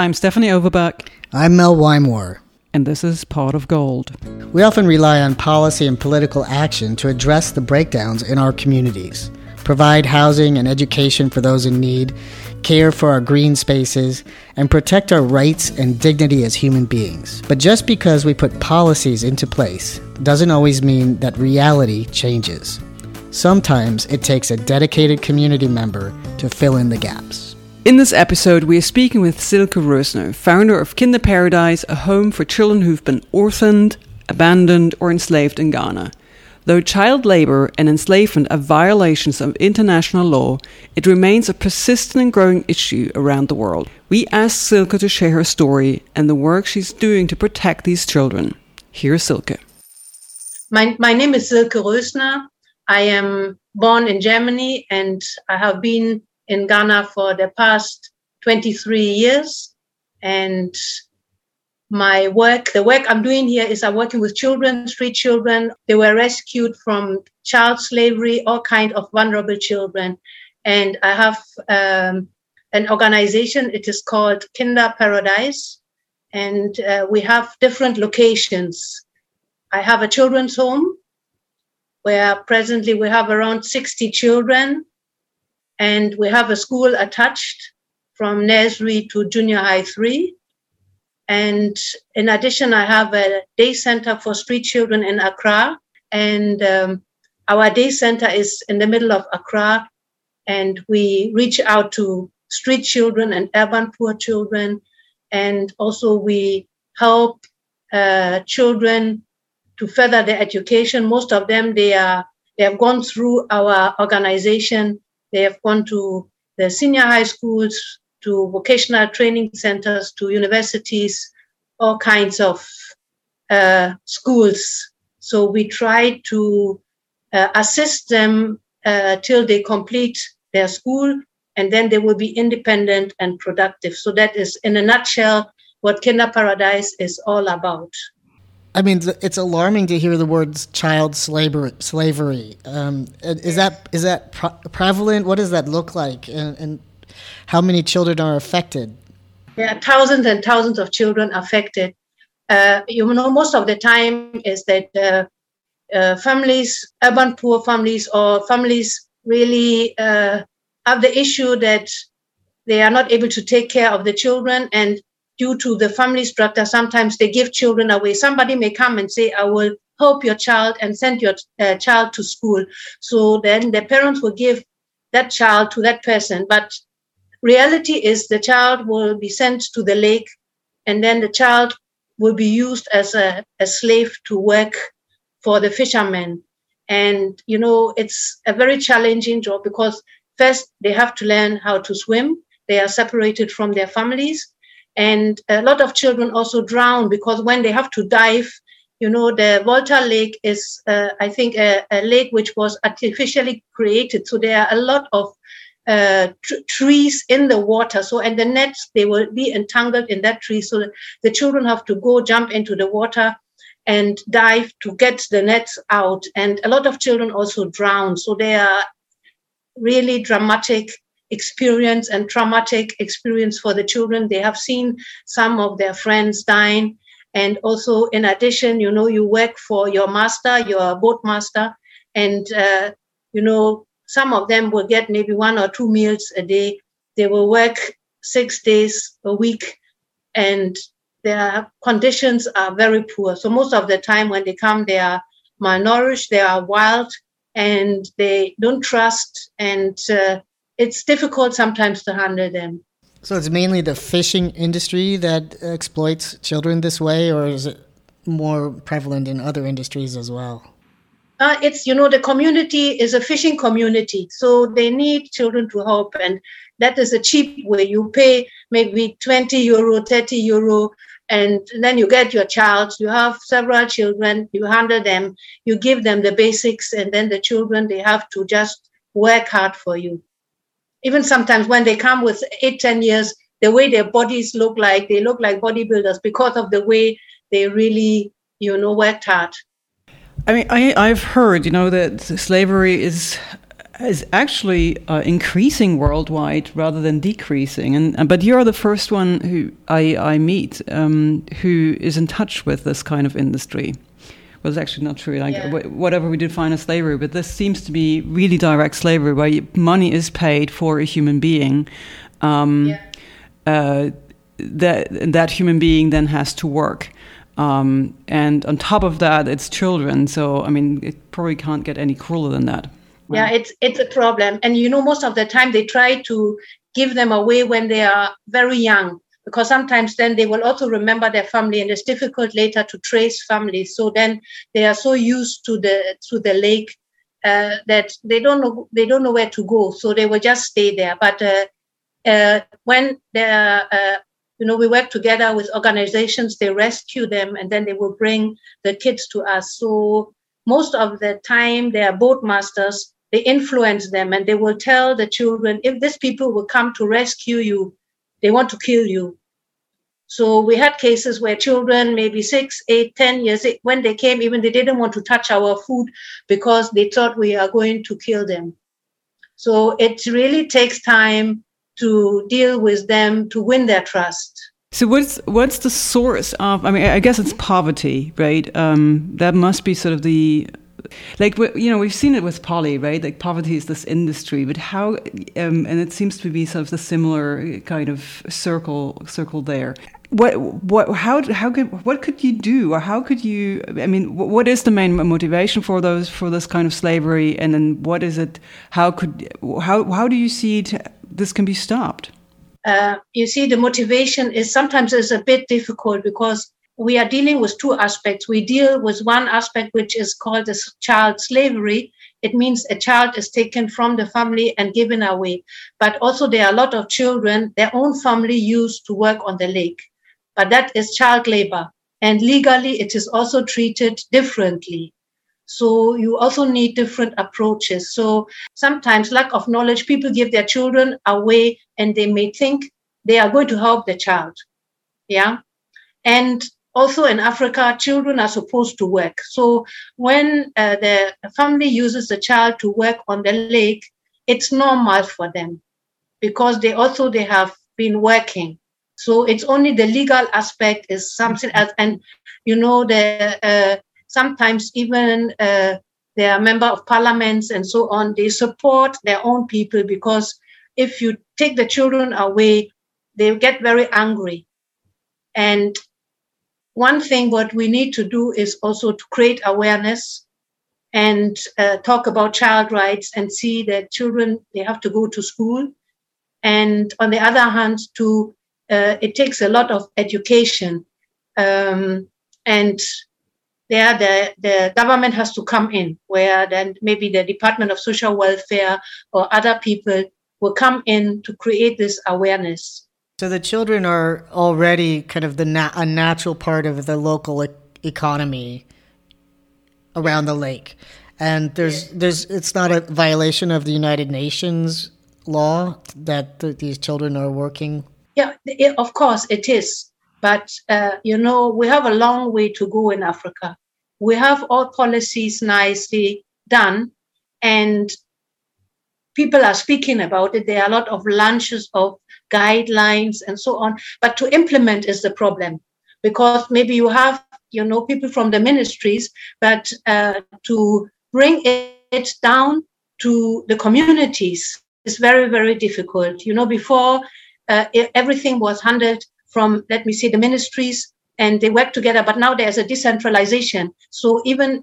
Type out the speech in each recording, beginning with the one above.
I'm Stephanie Overbeck. I'm Mel Wymore. And this is Pot of Gold. We often rely on policy and political action to address the breakdowns in our communities, provide housing and education for those in need, care for our green spaces, and protect our rights and dignity as human beings. But just because we put policies into place doesn't always mean that reality changes. Sometimes it takes a dedicated community member to fill in the gaps. In this episode, we are speaking with Silke Rösner, founder of Kinder Paradise, a home for children who've been orphaned, abandoned, or enslaved in Ghana. Though child labor and enslavement are violations of international law, it remains a persistent and growing issue around the world. We asked Silke to share her story and the work she's doing to protect these children. Here's Silke. My name is Silke Rösner. I am born in Germany and I have been in Ghana for the past 23 years. And the work I'm doing here is I'm working with children, 3 children. They were rescued from child slavery, all kinds of vulnerable children. And I have an organization. It is called Kinder Paradise. And we have different locations. I have a children's home where presently we have around 60 children. And we have a school attached from nursery to junior high 3. And in addition, I have a day center for street children in Accra. And our day center is in the middle of Accra. And we reach out to street children and urban poor children. And also we help children to further their education. Most of them, they have gone through our organization. They have gone to the senior high schools, to vocational training centers, to universities, all kinds of schools. So we try to assist them till they complete their school, and then they will be independent and productive. So that is, in a nutshell, what Kinder Paradise is all about. I mean, it's alarming to hear the words child slavery. Is that prevalent? What does that look like? And how many children are affected? There are thousands and thousands of children affected. Most of the time is that families, urban poor families or families really have the issue that they are not able to take care of the children. And due to the family structure, sometimes they give children away. Somebody may come and say, I will help your child and send your child to school. So then the parents will give that child to that person. But reality is the child will be sent to the lake, and then the child will be used as a slave to work for the fishermen. And, it's a very challenging job because first they have to learn how to swim. They are separated from their families. And a lot of children also drown because when they have to dive, the Volta Lake is, I think, a lake which was artificially created. So there are a lot of trees in the water. So, and the nets, they will be entangled in that tree. So the children have to go jump into the water and dive to get the nets out. And a lot of children also drown. So they are really dramatic experience and traumatic experience for the children. They have seen some of their friends dying. And also, in addition, you work for your master, your boat master, and, some of them will get maybe 1 or 2 meals a day. They will work 6 days a week, and their conditions are very poor. So most of the time when they come, they are malnourished, they are wild, and they don't trust, and it's difficult sometimes to handle them. So it's mainly the fishing industry that exploits children this way, or is it more prevalent in other industries as well? It's, the community is a fishing community, so they need children to help, and that is a cheap way. You pay maybe 20 euro, 30 euro, and then you get your child. You have several children, you handle them, you give them the basics, and then the children, they have to just work hard for you. Even sometimes when they come with 8, 10 years, the way their bodies look like, they look like bodybuilders because of the way they really, worked hard. I mean, I've heard, that slavery is is actually increasing worldwide rather than decreasing. But you're the first one who I meet who is in touch with this kind of industry. Well, it's actually not true. Like whatever we define as slavery, but this seems to be really direct slavery, where money is paid for a human being. That human being then has to work. And on top of that, it's children. So, I mean, it probably can't get any crueler than that. Wow. Yeah, it's a problem. And, you know, most of the time they try to give them away when they are very young, because sometimes then they will also remember their family, and it's difficult later to trace family. So then they are so used to the lake that they don't know where to go. So they will just stay there. But when they're we work together with organizations, they rescue them, and then they will bring the kids to us. So most of the time, they are boat masters. They influence them, and they will tell the children, if these people will come to rescue you, they want to kill you. So we had cases where children, maybe 6, 8, 10 years, when they came, even they didn't want to touch our food because they thought we are going to kill them. So it really takes time to deal with them, to win their trust. So what's the source of, I mean, I guess it's poverty, right? That must be sort of the, like, you know, we've seen it with poly, right? Like poverty is this industry, but how, and it seems to be sort of the similar kind of circle there. What could you do? I mean, what is the main motivation for this kind of slavery? And then what is it, how do you see it, this can be stopped? You see, the motivation is sometimes is a bit difficult because we are dealing with two aspects. We deal with one aspect, which is called as child slavery. It means a child is taken from the family and given away. But also there are a lot of children, their own family used to work on the lake. But that is child labor. And legally, it is also treated differently. So you also need different approaches. So sometimes lack of knowledge, people give their children away and they may think they are going to help the child. Yeah. And also in Africa, children are supposed to work. So when the family uses the child to work on the lake, it's normal for them because they have been working. So it's only the legal aspect is something else. And, you know, sometimes even their member of parliaments and so on, they support their own people because if you take the children away, they get very angry. And one thing what we need to do is also to create awareness and talk about child rights and see that children, they have to go to school. And on the other hand, it takes a lot of education and there, the government has to come in, where then maybe the Department of Social Welfare or other people will come in to create this awareness. So the children are already kind of a natural part of the local economy around the lake, and it's not a violation of the United Nations law that these children are working. Yeah, of course it is. But, we have a long way to go in Africa. We have all policies nicely done and people are speaking about it. There are a lot of launches of guidelines and so on. But to implement is the problem because maybe you have, people from the ministries, but to bring it down to the communities is very, very difficult. Before everything was handled from, the ministries, and they work together. But now there's a decentralization. So even,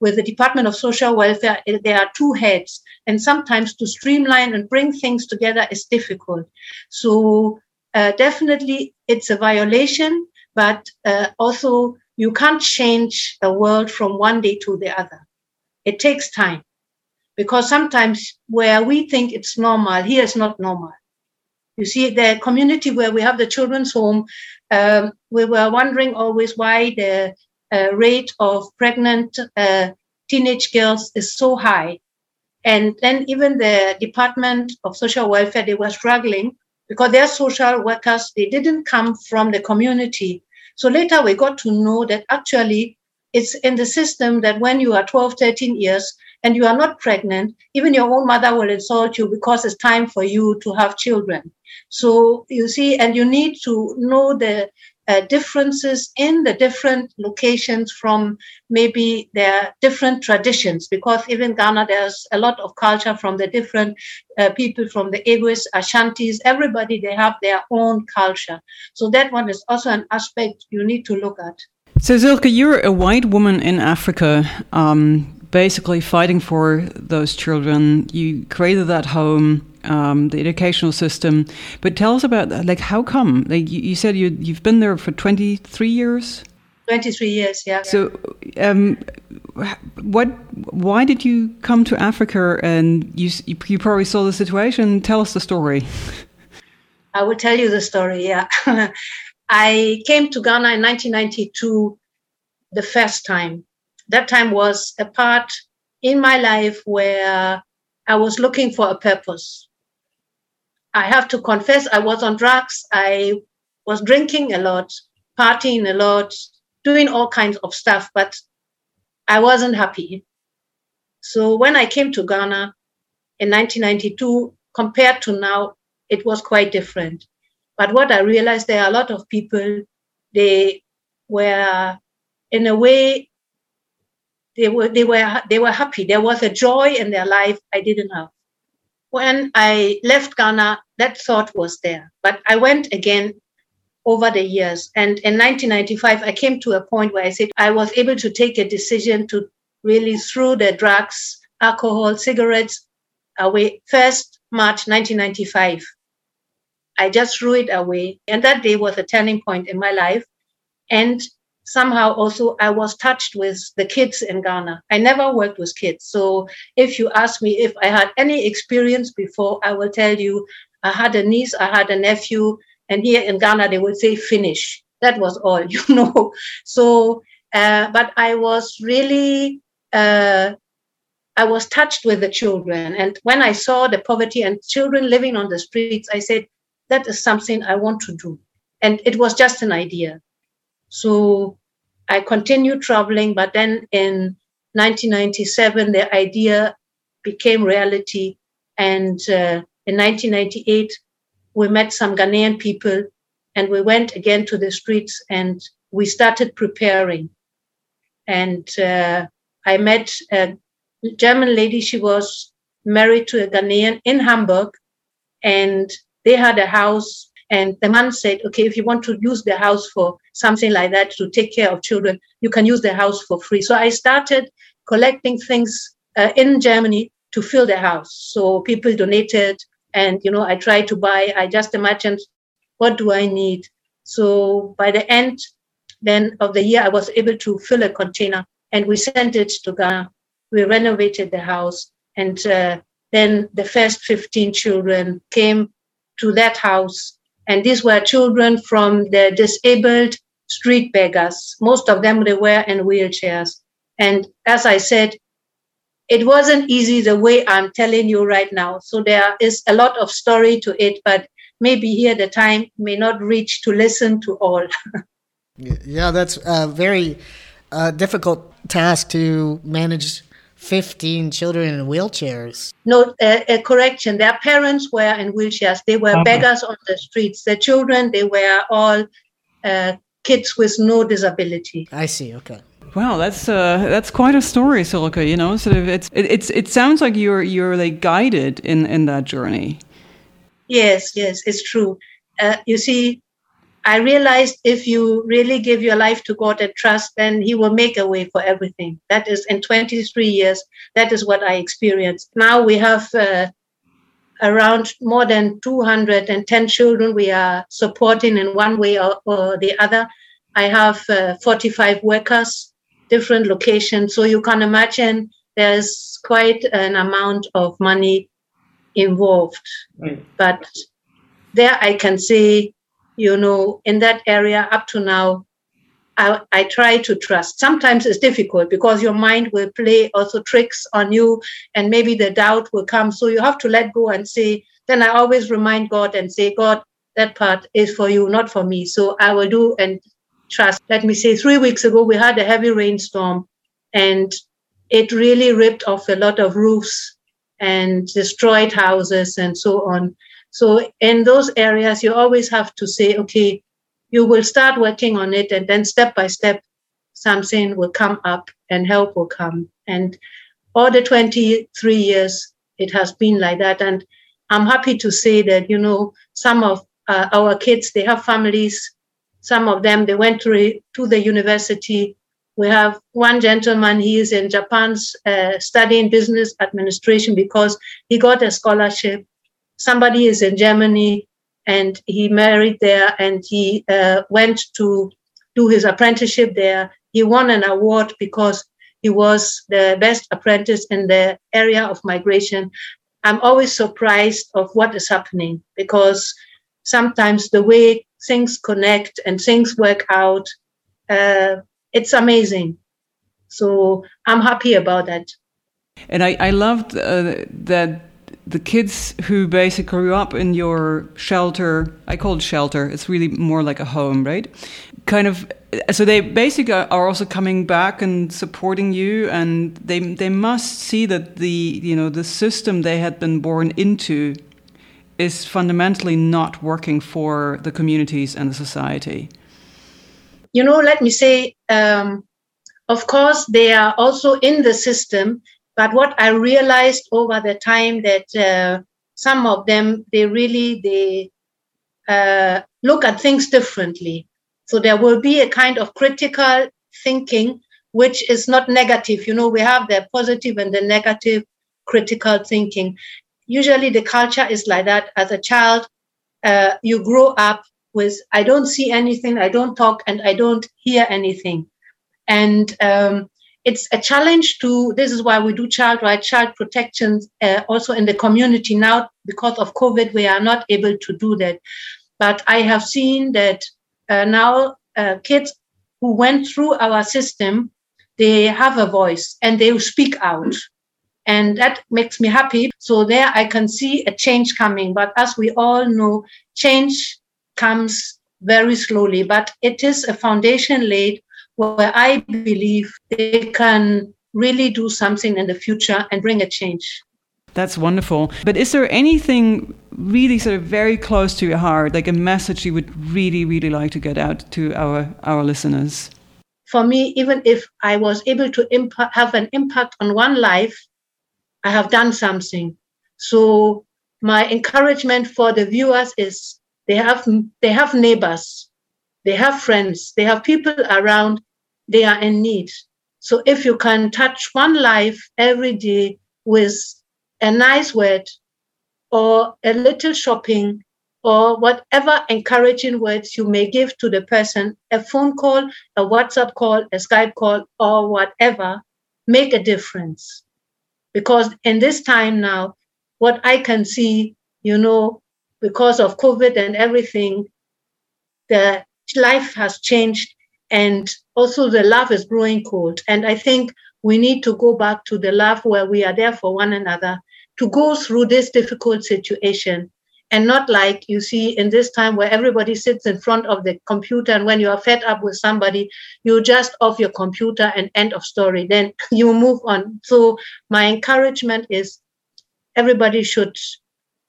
with the Department of Social Welfare, there are two heads. And sometimes to streamline and bring things together is difficult. So definitely it's a violation, but also you can't change the world from one day to the other. It takes time. Because sometimes where we think it's normal, here it's not normal. You see, the community where we have the children's home, we were wondering always why the rate of pregnant teenage girls is so high. And then even the Department of Social Welfare, they were struggling because their social workers, they didn't come from the community. So later we got to know that actually it's in the system that when you are 12, 13 years, and you are not pregnant, even your own mother will insult you because it's time for you to have children. So you see, and you need to know the differences in the different locations from maybe their different traditions, because even Ghana, there's a lot of culture from the different people from the Igwis, Ashantis, everybody, they have their own culture. So that one is also an aspect you need to look at. So Silke, you're a white woman in Africa, basically fighting for those children. You created that home, the educational system. But tell us about that. Like, how come? Like, you said you've been there for 23 years? 23 years, yeah. So why did you come to Africa? And you probably saw the situation. Tell us the story. I will tell you the story, yeah. I came to Ghana in 1992 the first time. That time was a part in my life where I was looking for a purpose. I have to confess, I was on drugs. I was drinking a lot, partying a lot, doing all kinds of stuff, but I wasn't happy. So when I came to Ghana in 1992, compared to now, it was quite different. But what I realized, there are a lot of people, they were, in a way, they were happy. There was a joy in their life I didn't have. When I left Ghana, that thought was there. But I went again over the years. And in 1995, I came to a point where I said I was able to take a decision to really throw the drugs, alcohol, cigarettes away. 1st March 1995. I just threw it away. And that day was a turning point in my life. And somehow also I was touched with the kids in Ghana. I never worked with kids. So if you ask me if I had any experience before, I will tell you I had a niece, I had a nephew. And here in Ghana, they would say finish. That was all, you know. So, but I was really... I was touched with the children. And when I saw the poverty and children living on the streets, I said, that is something I want to do. And it was just an idea. So I continued traveling, but then in 1997, the idea became reality. And in 1998, we met some Ghanaian people and we went again to the streets and we started preparing. And I met a German lady. She was married to a Ghanaian in Hamburg, and they had a house, and the man said, okay, if you want to use the house for something like that, to take care of children, you can use the house for free. So I started collecting things in Germany to fill the house. So people donated, and, you know, I tried to buy. I just imagined, what do I need? So by the end then of the year, I was able to fill a container, and we sent it to Ghana. We renovated the house, and then the first 15 children came to that house. And these were children from the disabled street beggars. Most of them, they were in wheelchairs. And as I said, it wasn't easy the way I'm telling you right now. So there is a lot of story to it, but maybe here the time may not reach to listen to all. Yeah, that's a very difficult task to manage 15 children in wheelchairs. No, a correction. Their parents were in wheelchairs. They were beggars on the streets. The children, they were all kids with no disability. I see. Okay. Wow, that's quite a story, Silke. You know, sort of. It sounds like you're like guided in that journey. Yes, it's true. You see, I realized if you really give your life to God and trust, then He will make a way for everything. That is, in 23 years, that is what I experienced. Now we have around more than 210 children we are supporting in one way or the other. I have 45 workers, different locations. So you can imagine there's quite an amount of money involved. Right. But there I can say, you know, in that area up to now, I try to trust. Sometimes it's difficult because your mind will play also tricks on you, and maybe the doubt will come. So you have to let go and say, then I always remind God and say, God, that part is for you, not for me. So I will do and trust. Let me say, 3 weeks ago, we had a heavy rainstorm, and it really ripped off a lot of roofs and destroyed houses and so on. So in those areas, you always have to say, okay, you will start working on it, and then step by step, something will come up and help will come. And all the 23 years, it has been like that. And I'm happy to say that, you know, some of our kids, they have families. Some of them, they went to the university. We have one gentleman, he is in Japan studying business administration because he got a scholarship. Somebody is in Germany and he married there, and he went to do his apprenticeship there. He won an award because he was the best apprentice in the area of migration. I'm always surprised of what is happening, because sometimes the way things connect and things work out, it's amazing. So I'm happy about that. And I loved that the kids who basically grew up in your shelter, I call it shelter, it's really more like a home, right? Kind of, so they basically are also coming back and supporting you, and they must see that the, you know, the system they had been born into is fundamentally not working for the communities and the society. You know, let me say, of course, they are also in the system. But what I realized over the time that some of them, they look at things differently. So there will be a kind of critical thinking, which is not negative. You know, we have the positive and the negative critical thinking. Usually the culture is like that. As a child, you grow up with, I don't see anything, I don't talk, and I don't hear anything. And it's a challenge this is why we do child rights, child protection, also in the community now. Because of COVID, we are not able to do that. But I have seen that now kids who went through our system, they have a voice and they speak out. And that makes me happy. So there I can see a change coming. But as we all know, change comes very slowly, but it is a foundation laid where I believe they can really do something in the future and bring a change. That's wonderful. But is there anything really sort of very close to your heart, like a message you would really, really like to get out to our listeners? For me, even if I was able to have an impact on one life, I have done something. So my encouragement for the viewers is, they have neighbors, they have friends, they have people around, they are in need. So if you can touch one life every day with a nice word or a little shopping or whatever encouraging words you may give to the person, a phone call, a WhatsApp call, a Skype call, or whatever, make a difference. Because in this time now, what I can see, you know, because of COVID and everything, the life has changed, and also the love is growing cold. And I think we need to go back to the love where we are there for one another, to go through this difficult situation, and not like you see in this time where everybody sits in front of the computer, and when you are fed up with somebody, you just off your computer and end of story. Then you move on. So my encouragement is everybody should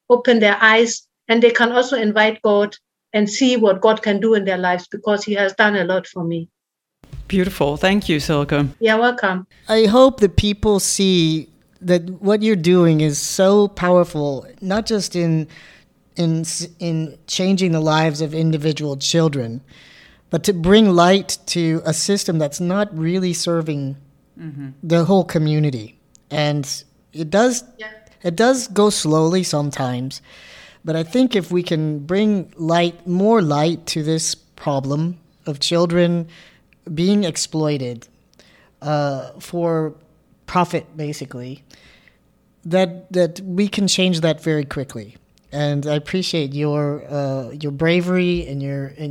open their eyes, and they can also invite God and see what God can do in their lives, because He has done a lot for me. Beautiful. Thank you, Silke. You're welcome. I hope that people see that what you're doing is so powerful, not just in changing the lives of individual children, but to bring light to a system that's not really serving the whole community. And it does, it does go slowly sometimes. But I think if we can bring light, more light to this problem of children being exploited for profit, basically, that we can change that very quickly. And I appreciate your bravery and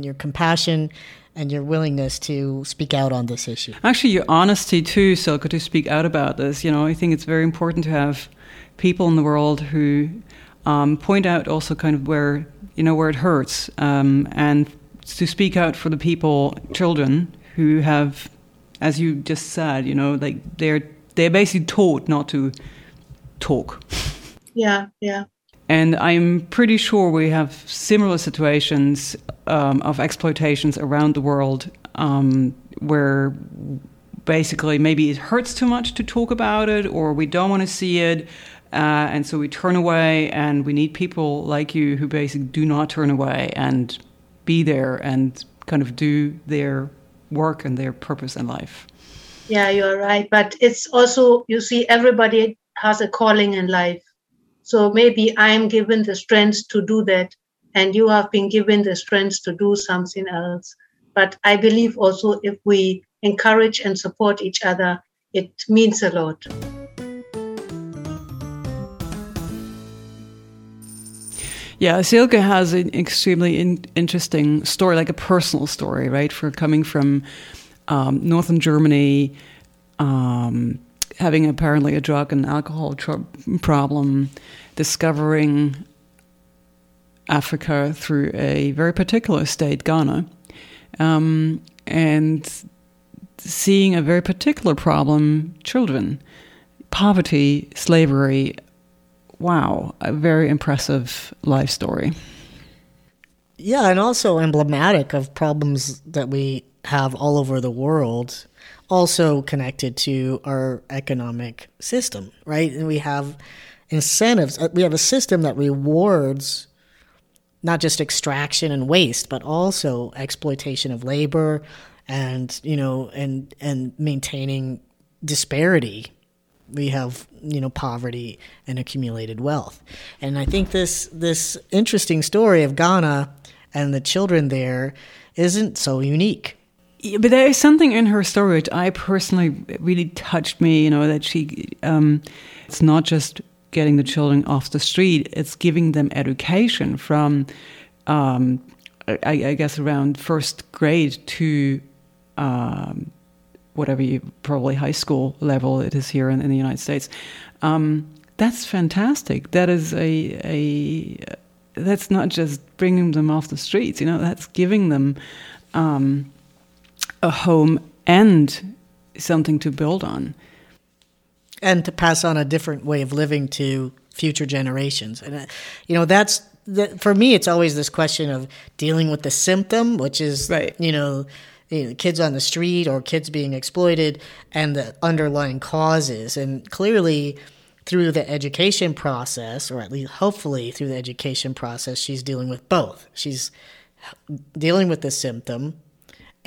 your compassion and your willingness to speak out on this issue. Actually, your honesty too, Silke, to speak out about this. You know, I think it's very important to have people in the world who point out also kind of where, you know, where it hurts, and to speak out for the people, children who have, as you just said, you know, like they're they're basically taught not to talk. Yeah, yeah. And I'm pretty sure we have similar situations of exploitations around the world where basically maybe it hurts too much to talk about it, or we don't want to see it. And so we turn away, and we need people like you who basically do not turn away and be there and kind of do their work and their purpose in life. Yeah, you're right. But it's also, you see, everybody has a calling in life. So maybe I'm given the strength to do that, and you have been given the strength to do something else. But I believe also if we encourage and support each other, it means a lot. Yeah, Silke has an extremely interesting story, like a personal story, right? For coming from northern Germany, having apparently a drug and alcohol problem, discovering Africa through a very particular state, Ghana, and seeing a very particular problem, children, poverty, slavery. Wow, a very impressive life story. Yeah, and also emblematic of problems that we have all over the world, also connected to our economic system, right? And we have incentives. We have a system that rewards not just extraction and waste, but also exploitation of labor and, you know, and maintaining disparity. We have, you know, poverty and accumulated wealth. And I think this interesting story of Ghana and the children there isn't so unique. Yeah, but there is something in her story that I personally really touched me, you know, that she, it's not just getting the children off the street, it's giving them education from, I guess, around first grade to whatever you, probably high school level it is here in the United States. That's fantastic. That is that's not just bringing them off the streets, you know, that's giving them a home and something to build on. And to pass on a different way of living to future generations. And, you know, for me, it's always this question of dealing with the symptom, which is, right. You know, kids on the street or kids being exploited, and the underlying causes. And clearly through the education process, or at least hopefully through the education process, she's dealing with both. She's dealing with the symptom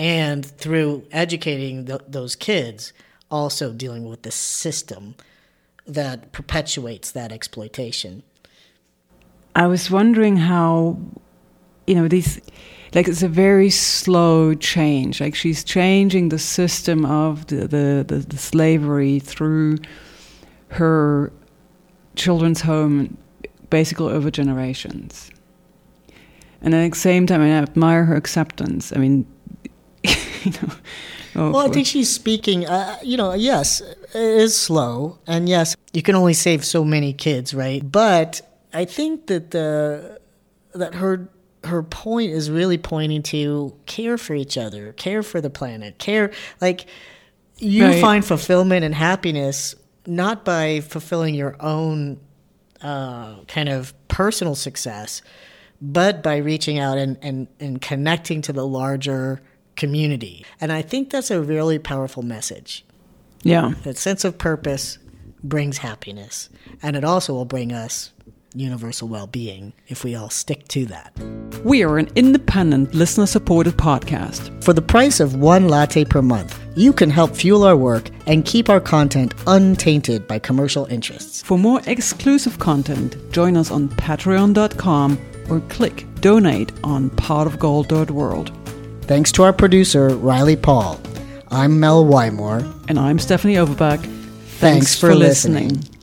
and through educating those kids, also dealing with the system that perpetuates that exploitation. I was wondering how, you know, these... Like, it's a very slow change. Like, she's changing the system of the slavery through her children's home, basically over generations. And at the same time, I admire her acceptance. I mean, you know. Well, I think she's speaking, you know, yes, it is slow. And yes, you can only save so many kids, right? But I think that her point is really pointing to care for each other, care for the planet, care, like, you right. Find fulfillment and happiness not by fulfilling your own kind of personal success, but by reaching out and connecting to the larger community. And I think that's a really powerful message. Yeah. That sense of purpose brings happiness, and it also will bring us universal well-being if we all stick to that. We are an independent, listener-supported podcast. For the price of one latte per month, you can help fuel our work and keep our content untainted by commercial interests. For more exclusive content, join us on patreon.com or click donate on potofgold.world. Thanks to our producer, Riley Paul. I'm Mel Wymore. And I'm Stephanie Overbeck. Thanks for listening.